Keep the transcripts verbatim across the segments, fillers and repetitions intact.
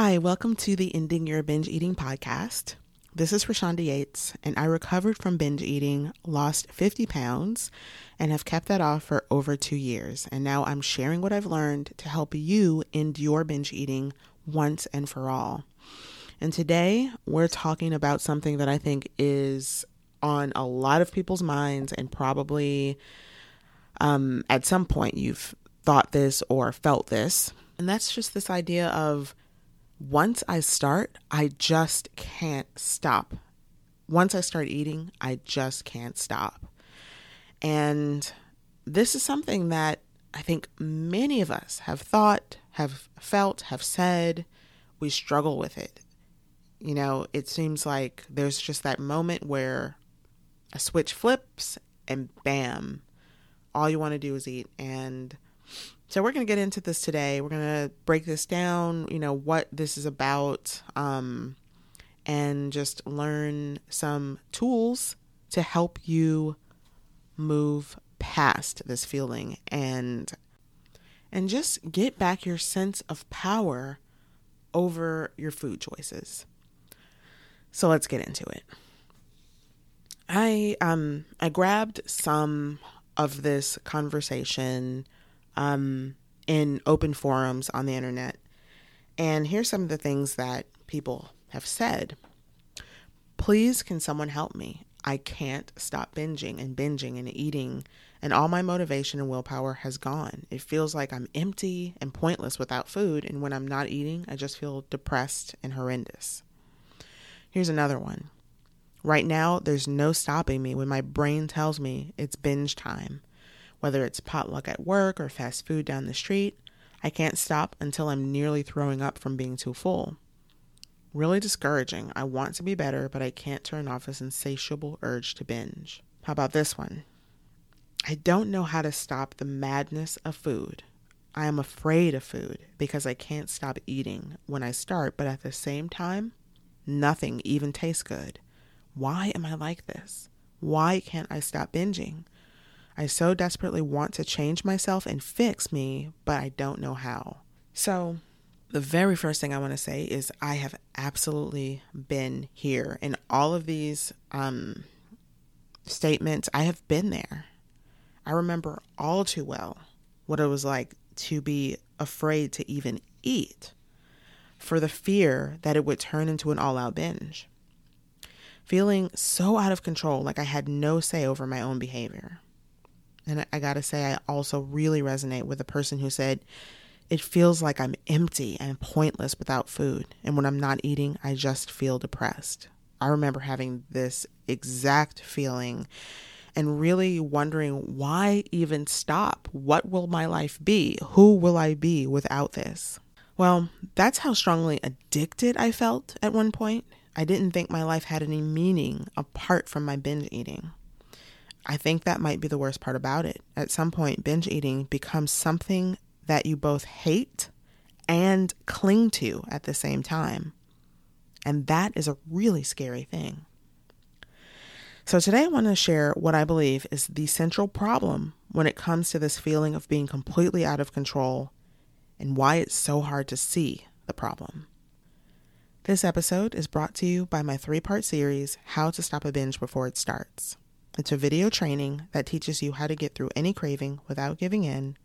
Hi, welcome to the Ending Your Binge Eating Podcast. This is Rashonda Yates, and I recovered from binge eating, lost fifty pounds, and have kept that off for over two years. And now I'm sharing what I've learned to help you end your binge eating once and for all. And today we're talking about something that I think is on a lot of people's minds, and probably um, at some point you've thought this or felt this. And that's just this idea of, once I start, I just can't stop. Once I start eating, I just can't stop. And this is something that I think many of us have thought, have felt, have said. We struggle with it. You know, it seems like there's just that moment where a switch flips and bam, all you want to do is eat. And so we're going to get into this today. We're going to break this down, you know, what this is about, um, and just learn some tools to help you move past this feeling and and just get back your sense of power over your food choices. So let's get into it. I um I grabbed some of this conversation Um, in open forums on the internet. And here's some of the things that people have said. Please, can someone help me? I can't stop binging and binging and eating, and all my motivation and willpower has gone. It feels like I'm empty and pointless without food, and when I'm not eating, I just feel depressed and horrendous. Here's another one. Right now, there's no stopping me when my brain tells me it's binge time. Whether it's potluck at work or fast food down the street, I can't stop until I'm nearly throwing up from being too full. Really discouraging. I want to be better, but I can't turn off this insatiable urge to binge. How about this one? I don't know how to stop the madness of food. I am afraid of food because I can't stop eating when I start, but at the same time, nothing even tastes good. Why am I like this? Why can't I stop binging? I so desperately want to change myself and fix me, but I don't know how. So the very first thing I want to say is I have absolutely been here in all of these um, statements. I have been there. I remember all too well what it was like to be afraid to even eat for the fear that it would turn into an all-out binge. Feeling so out of control, like I had no say over my own behavior. And I gotta say, I also really resonate with the person who said, it feels like I'm empty and pointless without food. And when I'm not eating, I just feel depressed. I remember having this exact feeling and really wondering, why even stop? What will my life be? Who will I be without this? Well, that's how strongly addicted I felt at one point. I didn't think my life had any meaning apart from my binge eating. I think that might be the worst part about it. At some point, binge eating becomes something that you both hate and cling to at the same time. And that is a really scary thing. So today I want to share what I believe is the central problem when it comes to this feeling of being completely out of control, and why it's so hard to see the problem. This episode is brought to you by my three-part series, How to Stop a Binge Before It Starts. It's a video training that teaches you how to get through any craving without giving in,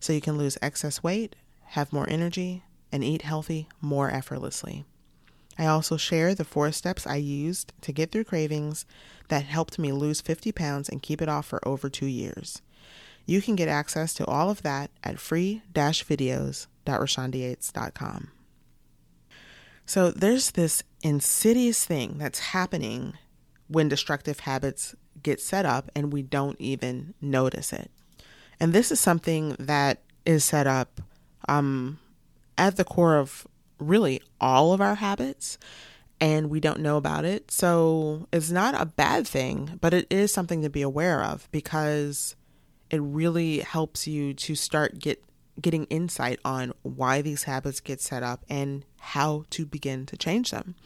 so you can lose excess weight, have more energy, and eat healthy more effortlessly. I also share the four steps I used to get through cravings that helped me lose fifty pounds and keep it off for over two years. You can get access to all of that at free dash videos dot rashonda yates dot com. So there's this insidious thing that's happening when destructive habits get set up and we don't even notice it. And this is something that is set up um, at the core of really all of our habits, and we don't know about it. So it's not a bad thing, but it is something to be aware of, because it really helps you to start get getting insight on why these habits get set up and how to begin to change them.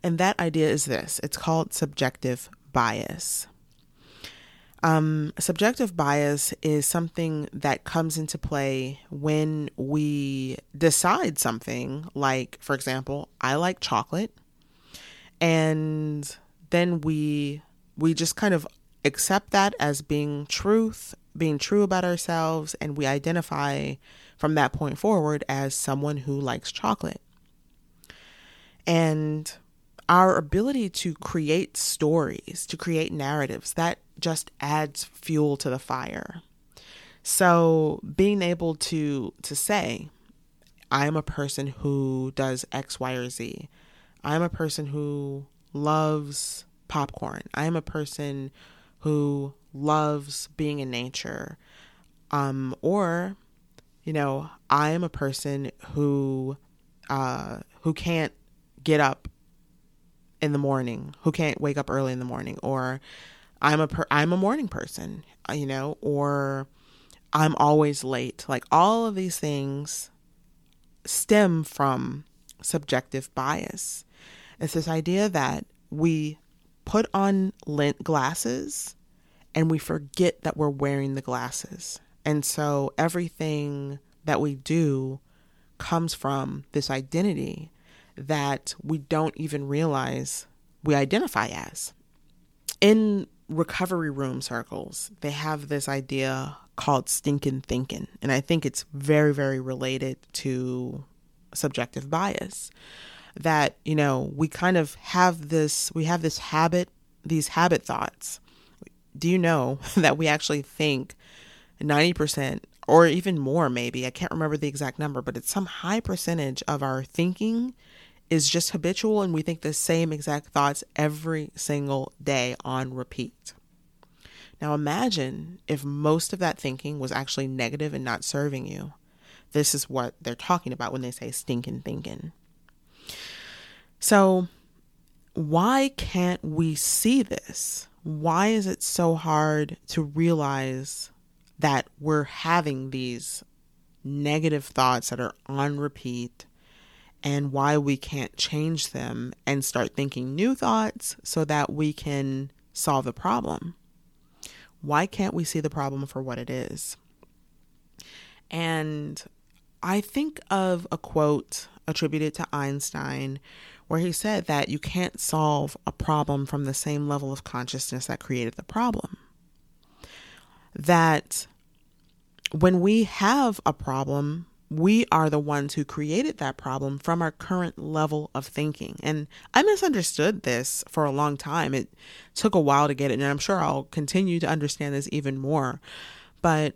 And that idea is this. It's called subjective bias. Um, subjective bias is something that comes into play when we decide something like, for example, I like chocolate, and then we we just kind of accept that as being truth, being true about ourselves, and we identify from that point forward as someone who likes chocolate. And our ability to create stories, to create narratives, that just adds fuel to the fire. So being able to to say, I'm a person who does X, Y, or Z. I'm a person who loves popcorn. I'm a person who loves being in nature. Um, or, you know, I am a person who uh, who can't get up in the morning, who can't wake up early in the morning, or I'm a per- I'm a morning person, you know, or I'm always late. Like, all of these things stem from subjective bias. It's this idea that we put on lint glasses and we forget that we're wearing the glasses. And so everything that we do comes from this identity that we don't even realize we identify as. In recovery room circles, they have this idea called stinking thinking. And I think it's very, very related to subjective bias, that, you know, we kind of have this, we have this habit, these habit thoughts. Do you know that we actually think ninety percent or even more, maybe, I can't remember the exact number, but it's some high percentage of our thinking is just habitual, and we think the same exact thoughts every single day on repeat. Now imagine if most of that thinking was actually negative and not serving you. This is what they're talking about when they say stinking thinking. So why can't we see this? Why is it so hard to realize that we're having these negative thoughts that are on repeat, and why we can't change them and start thinking new thoughts so that we can solve the problem? Why can't we see the problem for what it is? And I think of a quote attributed to Einstein where he said that you can't solve a problem from the same level of consciousness that created the problem. That when we have a problem, we are the ones who created that problem from our current level of thinking. And I misunderstood this for a long time. It took a while to get it, and I'm sure I'll continue to understand this even more. But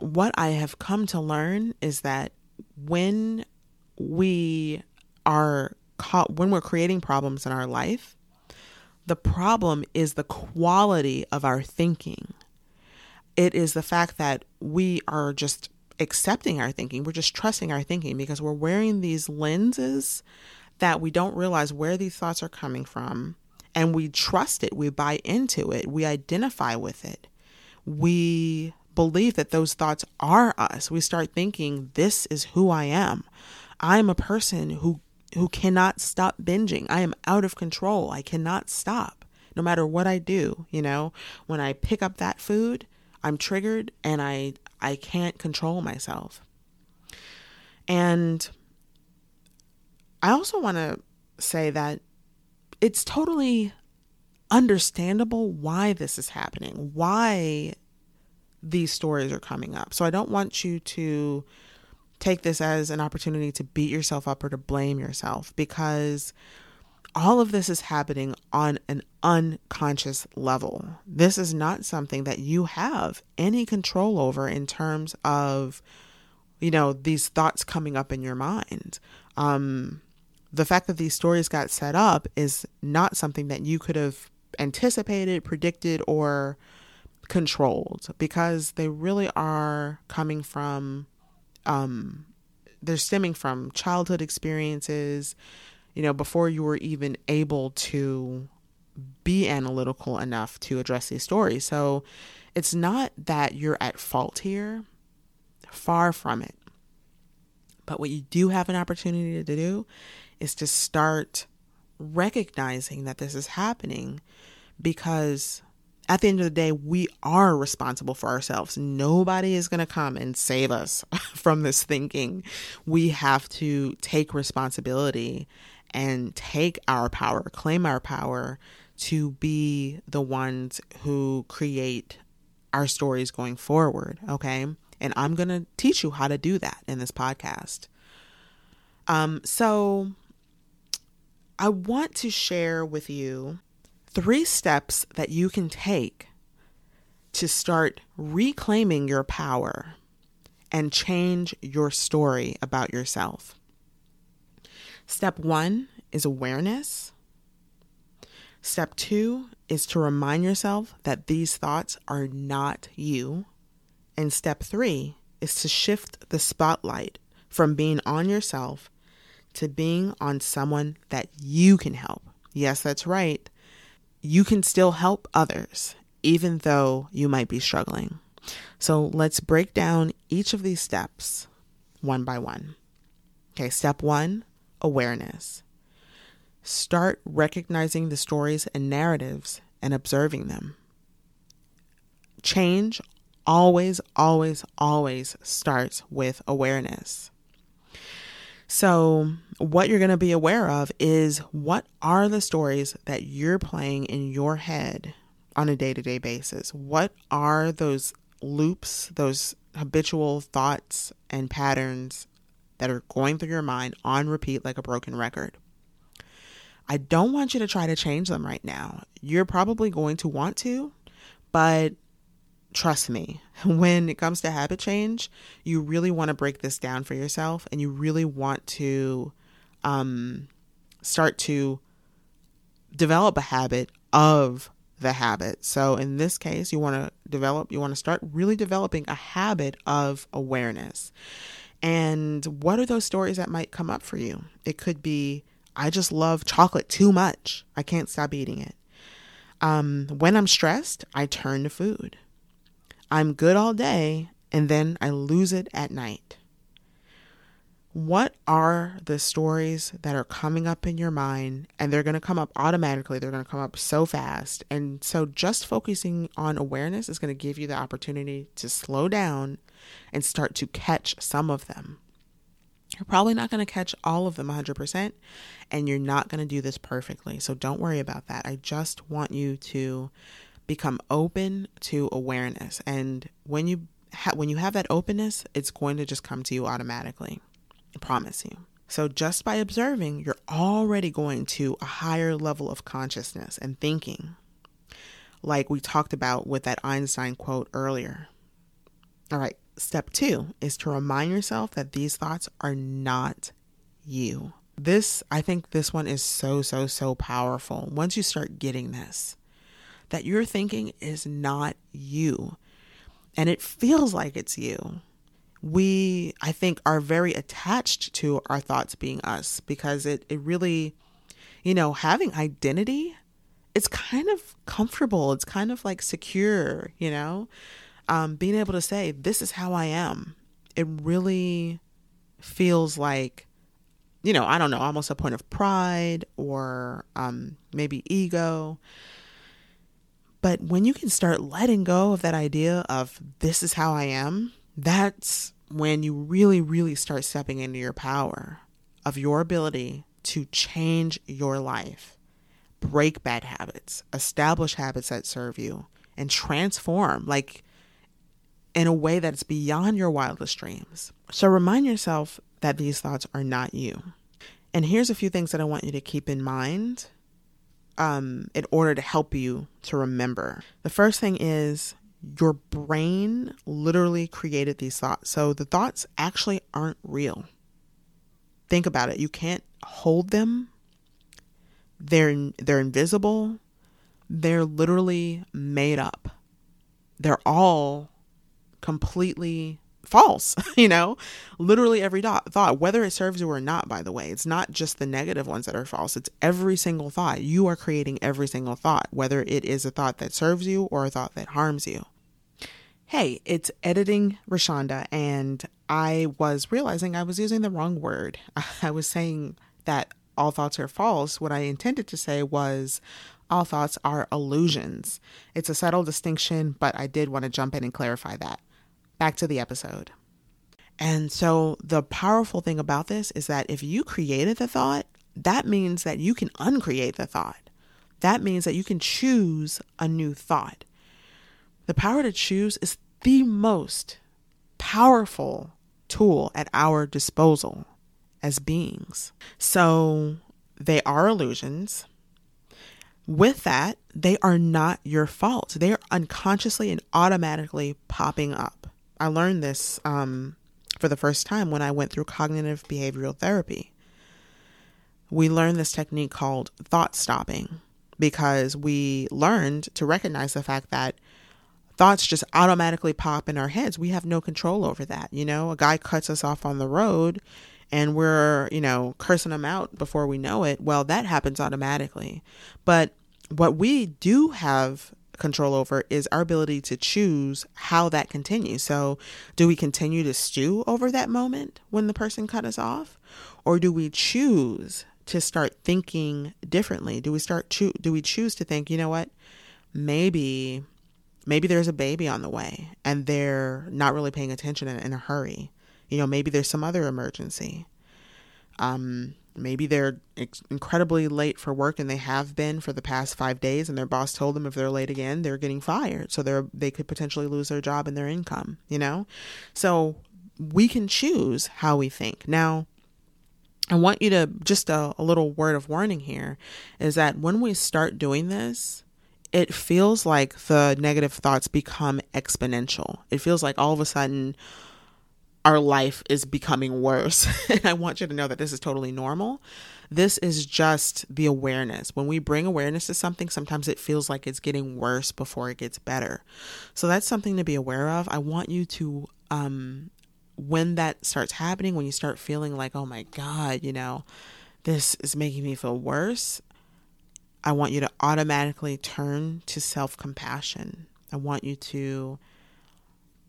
what I have come to learn is that when we are caught, when we're creating problems in our life, the problem is the quality of our thinking. It is the fact that we are just accepting our thinking. We're just trusting our thinking because we're wearing these lenses that we don't realize where these thoughts are coming from. And we trust it. We buy into it. We identify with it. We believe that those thoughts are us. We start thinking, this is who I am. I'm a person who, who cannot stop binging. I am out of control. I cannot stop no matter what I do. You know, when I pick up that food, I'm triggered and I, I can't control myself. And I also want to say that it's totally understandable why this is happening, why these stories are coming up. So I don't want you to take this as an opportunity to beat yourself up or to blame yourself, because all of this is happening on an unconscious level. This is not something that you have any control over in terms of, you know, these thoughts coming up in your mind. Um, the fact that these stories got set up is not something that you could have anticipated, predicted, or controlled, because they really are coming from, um, they're stemming from childhood experiences, you know, before you were even able to be analytical enough to address these stories. So it's not that you're at fault here. Far from it. But what you do have an opportunity to do is to start recognizing that this is happening, because at the end of the day, we are responsible for ourselves. Nobody is going to come and save us from this thinking. We have to take responsibility and take our power, claim our power to be the ones who create our stories going forward. Okay. And I'm going to teach you how to do that in this podcast. Um, so I want to share with you three steps that you can take to start reclaiming your power and change your story about yourself. Step one is awareness. Step two is to remind yourself that these thoughts are not you. And step three is to shift the spotlight from being on yourself to being on someone that you can help. Yes, that's right. You can still help others, even though you might be struggling. So let's break down each of these steps one by one. Okay, step one, awareness. Start recognizing the stories and narratives and observing them. Change always, always, always starts with awareness. So what you're going to be aware of is, what are the stories that you're playing in your head on a day-to-day basis? What are those loops, those habitual thoughts and patterns that are going through your mind on repeat like a broken record? I don't want you to try to change them right now. You're probably going to want to, but trust me, when it comes to habit change, you really want to break this down for yourself, and you really want to um, start to develop a habit of the habit. So in this case, you want to develop, you want to start really developing a habit of awareness. And what are those stories that might come up for you? It could be, I just love chocolate too much. I can't stop eating it. Um, when I'm stressed, I turn to food. I'm good all day, and then I lose it at night. What are the stories that are coming up in your mind? And they're going to come up automatically. They're going to come up so fast. And so just focusing on awareness is going to give you the opportunity to slow down and start to catch some of them. You're probably not going to catch all of them one hundred percent, and you're not going to do this perfectly. So don't worry about that. I just want you to become open to awareness. And when you ha- when you have that openness, it's going to just come to you automatically. I promise you. So just by observing, you're already going to a higher level of consciousness and thinking, like we talked about with that Einstein quote earlier. All right. Step two is to remind yourself that these thoughts are not you. This, I think this one is so, so, so powerful. Once you start getting this, that your thinking is not you. And it feels like it's you. We, I think, are very attached to our thoughts being us, because it, it really, you know, having identity, it's kind of comfortable. It's kind of like secure, you know, um, being able to say, this is how I am. It really feels like, you know, I don't know, almost a point of pride or um, maybe ego. But when you can start letting go of that idea of this is how I am, that's when you really, really start stepping into your power of your ability to change your life, break bad habits, establish habits that serve you, and transform like in a way that's beyond your wildest dreams. So remind yourself that these thoughts are not you. And here's a few things that I want you to keep in mind Um, in order to help you to remember. The first thing is, your brain literally created these thoughts. So the thoughts actually aren't real. Think about it. You can't hold them. They're, they're invisible. They're literally made up. They're all completely false, you know, literally every dot, thought, whether it serves you or not, by the way. It's not just the negative ones that are false. It's every single thought. You are creating every single thought, whether it is a thought that serves you or a thought that harms you. Hey, it's Editing Rashonda, and I was realizing I was using the wrong word. I was saying that all thoughts are false. What I intended to say was all thoughts are illusions. It's a subtle distinction, but I did want to jump in and clarify that. Back to the episode. And so the powerful thing about this is that if you created the thought, that means that you can uncreate the thought. That means that you can choose a new thought. The power to choose is the most powerful tool at our disposal as beings. So they are illusions. With that, they are not your fault. They are unconsciously and automatically popping up. I learned this um, for the first time when I went through cognitive behavioral therapy. We learned this technique called thought stopping because we learned to recognize the fact that thoughts just automatically pop in our heads. We have no control over that. You know, a guy cuts us off on the road and we're, you know, cursing him out before we know it. Well, that happens automatically. But what we do have control over is our ability to choose how that continues. So do we continue to stew over that moment when the person cut us off? Or do we choose to start thinking differently? Do we start cho- do we choose to think, you know what, maybe maybe there's a baby on the way and they're not really paying attention and in a hurry. You know, maybe there's some other emergency. Um, maybe they're ex- incredibly late for work and they have been for the past five days and their boss told them if they're late again, they're getting fired. So they're they could potentially lose their job and their income, you know? So we can choose how we think. Now, I want you to, just a, a little word of warning here, is that when we start doing this, it feels like the negative thoughts become exponential. It feels like all of a sudden our life is becoming worse. And I want you to know that this is totally normal. This is just the awareness. When we bring awareness to something, sometimes it feels like it's getting worse before it gets better. So that's something to be aware of. I want you to, um, when that starts happening, when you start feeling like, oh my God, you know, this is making me feel worse, I want you to automatically turn to self-compassion. I want you to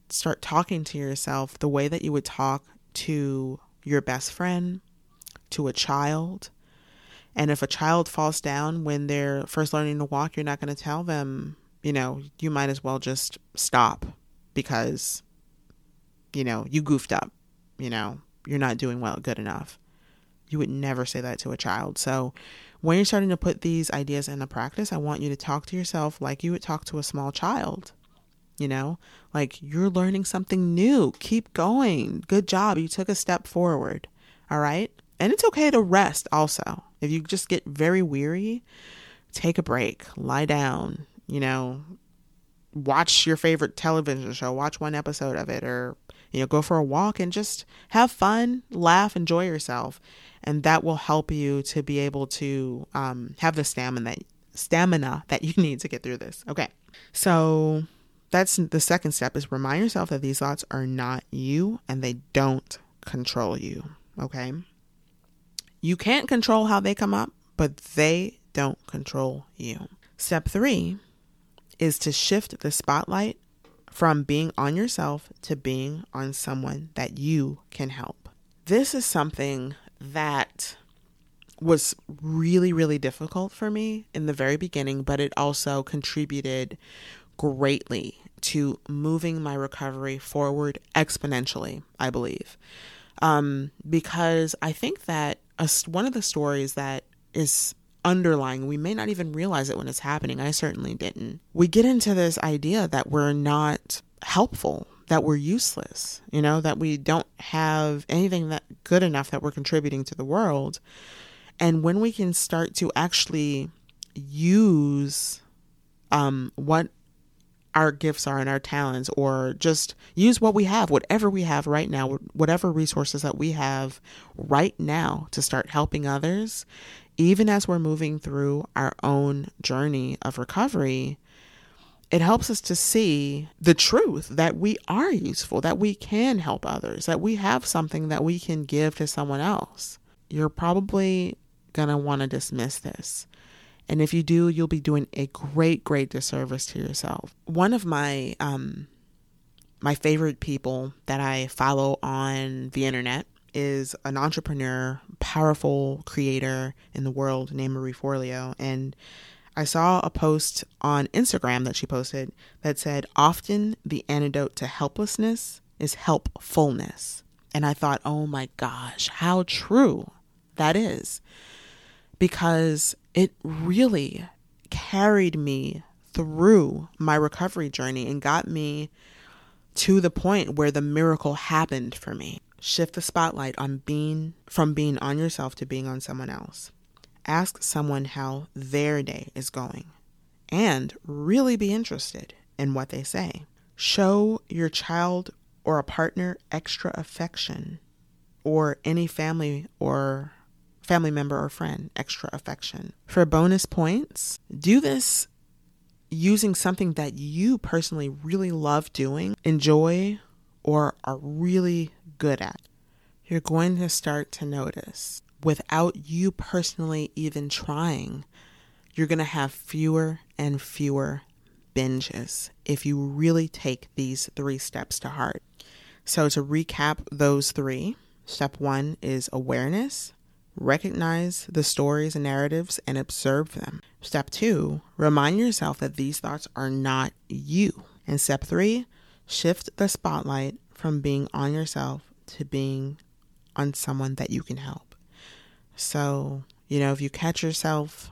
start talking to yourself the way that you would talk to your best friend, to a child. And if a child falls down when they're first learning to walk, you're not going to tell them, you know, you might as well just stop because, you know, you goofed up, you know, you're not doing well, good enough. You would never say that to a child. So when you're starting to put these ideas into practice, I want you to talk to yourself like you would talk to a small child, you know, like you're learning something new. Keep going. Good job. You took a step forward. All right. And it's okay to rest also. If you just get very weary, take a break, lie down, you know, watch your favorite television show, watch one episode of it, or, you know, go for a walk and just have fun, laugh, enjoy yourself. And that will help you to be able to um, have the stamina, stamina that you need to get through this. Okay. So that's the second step, is remind yourself that these thoughts are not you and they don't control you. Okay. You can't control how they come up, but they don't control you. Step three is to shift the spotlight from being on yourself to being on someone that you can help. This is something that was really, really difficult for me in the very beginning, but it also contributed greatly to moving my recovery forward exponentially, I believe. Um, because I think that a, one of the stories that is underlying, we may not even realize it when it's happening. I certainly didn't. We get into this idea that we're not helpful, that we're useless, you know, that we don't have anything that good enough that we're contributing to the world. And when we can start to actually use um, what our gifts are and our talents, or just use what we have, whatever we have right now, whatever resources that we have right now to start helping others, even as we're moving through our own journey of recovery, it helps us to see the truth that we are useful, that we can help others, that we have something that we can give to someone else. You're probably going to want to dismiss this. And if you do, you'll be doing a great, great disservice to yourself. One of my um, my favorite people that I follow on the internet is an entrepreneur, powerful creator in the world named Marie Forleo. And I saw a post on Instagram that she posted that said, often the antidote to helplessness is helpfulness. And I thought, oh my gosh, how true that is. Because it really carried me through my recovery journey and got me to the point where the miracle happened for me. Shift the spotlight on being from being on yourself to being on someone else. Ask someone how their day is going and really be interested in what they say. Show your child or a partner extra affection, or any family or family member or friend extra affection. For bonus points, do this using something that you personally really love doing, enjoy, or are really good at. You're going to start to notice without you personally even trying, you're going to have fewer and fewer binges if you really take these three steps to heart. So to recap those three, step one is awareness. Recognize the stories and narratives and observe them. Step two, remind yourself that these thoughts are not you. And step three, shift the spotlight from being on yourself to being on someone that you can help. So, you know, if you catch yourself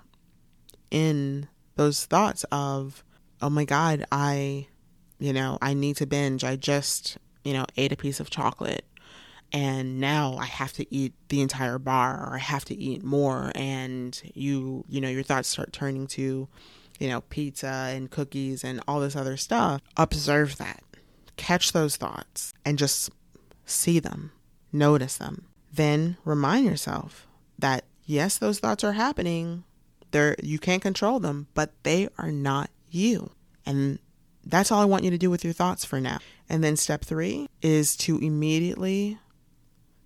in those thoughts of, oh my God, I, you know, I need to binge. I just, you know, ate a piece of chocolate. And now I have to eat the entire bar, or I have to eat more. And you, you know, your thoughts start turning to, you know, pizza and cookies and all this other stuff. Observe that. Catch those thoughts and just see them, notice them. Then remind yourself that, yes, those thoughts are happening. They're, you can't control them, but they are not you. And that's all I want you to do with your thoughts for now. And then step three is to immediately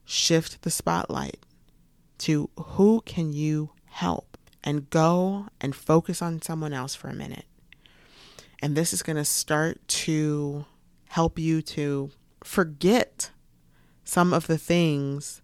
shift the spotlight to who can you help, and go and focus on someone else for a minute. And this is going to start to help you to forget some of the things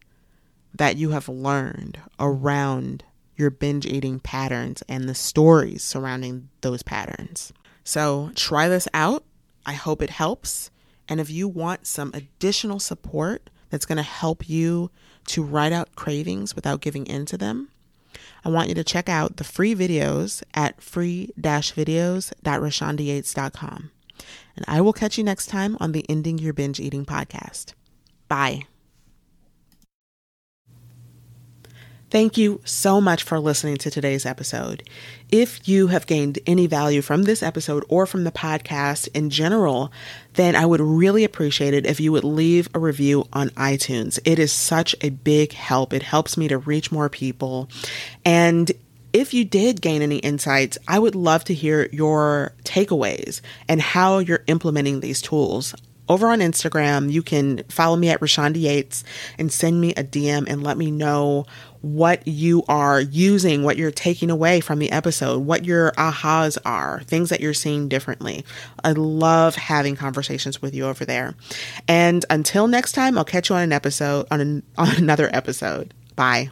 that you have learned around your binge eating patterns and the stories surrounding those patterns. So try this out. I hope it helps. And if you want some additional support that's going to help you to ride out cravings without giving in to them, I want you to check out the free videos at free videos dot rashonda yates dot com. And I will catch you next time on the Ending Your Binge Eating Podcast. Bye. Thank you so much for listening to today's episode. If you have gained any value from this episode or from the podcast in general, then I would really appreciate it if you would leave a review on iTunes. It is such a big help. It helps me to reach more people. And if you did gain any insights, I would love to hear your takeaways and how you're implementing these tools. Over on Instagram, you can follow me at Rashonda Yates and send me a D M and let me know what you are using, what you're taking away from the episode, what your ahas are, things that you're seeing differently. I love having conversations with you over there. And until next time, I'll catch you on an episode, on, an, on another episode. Bye.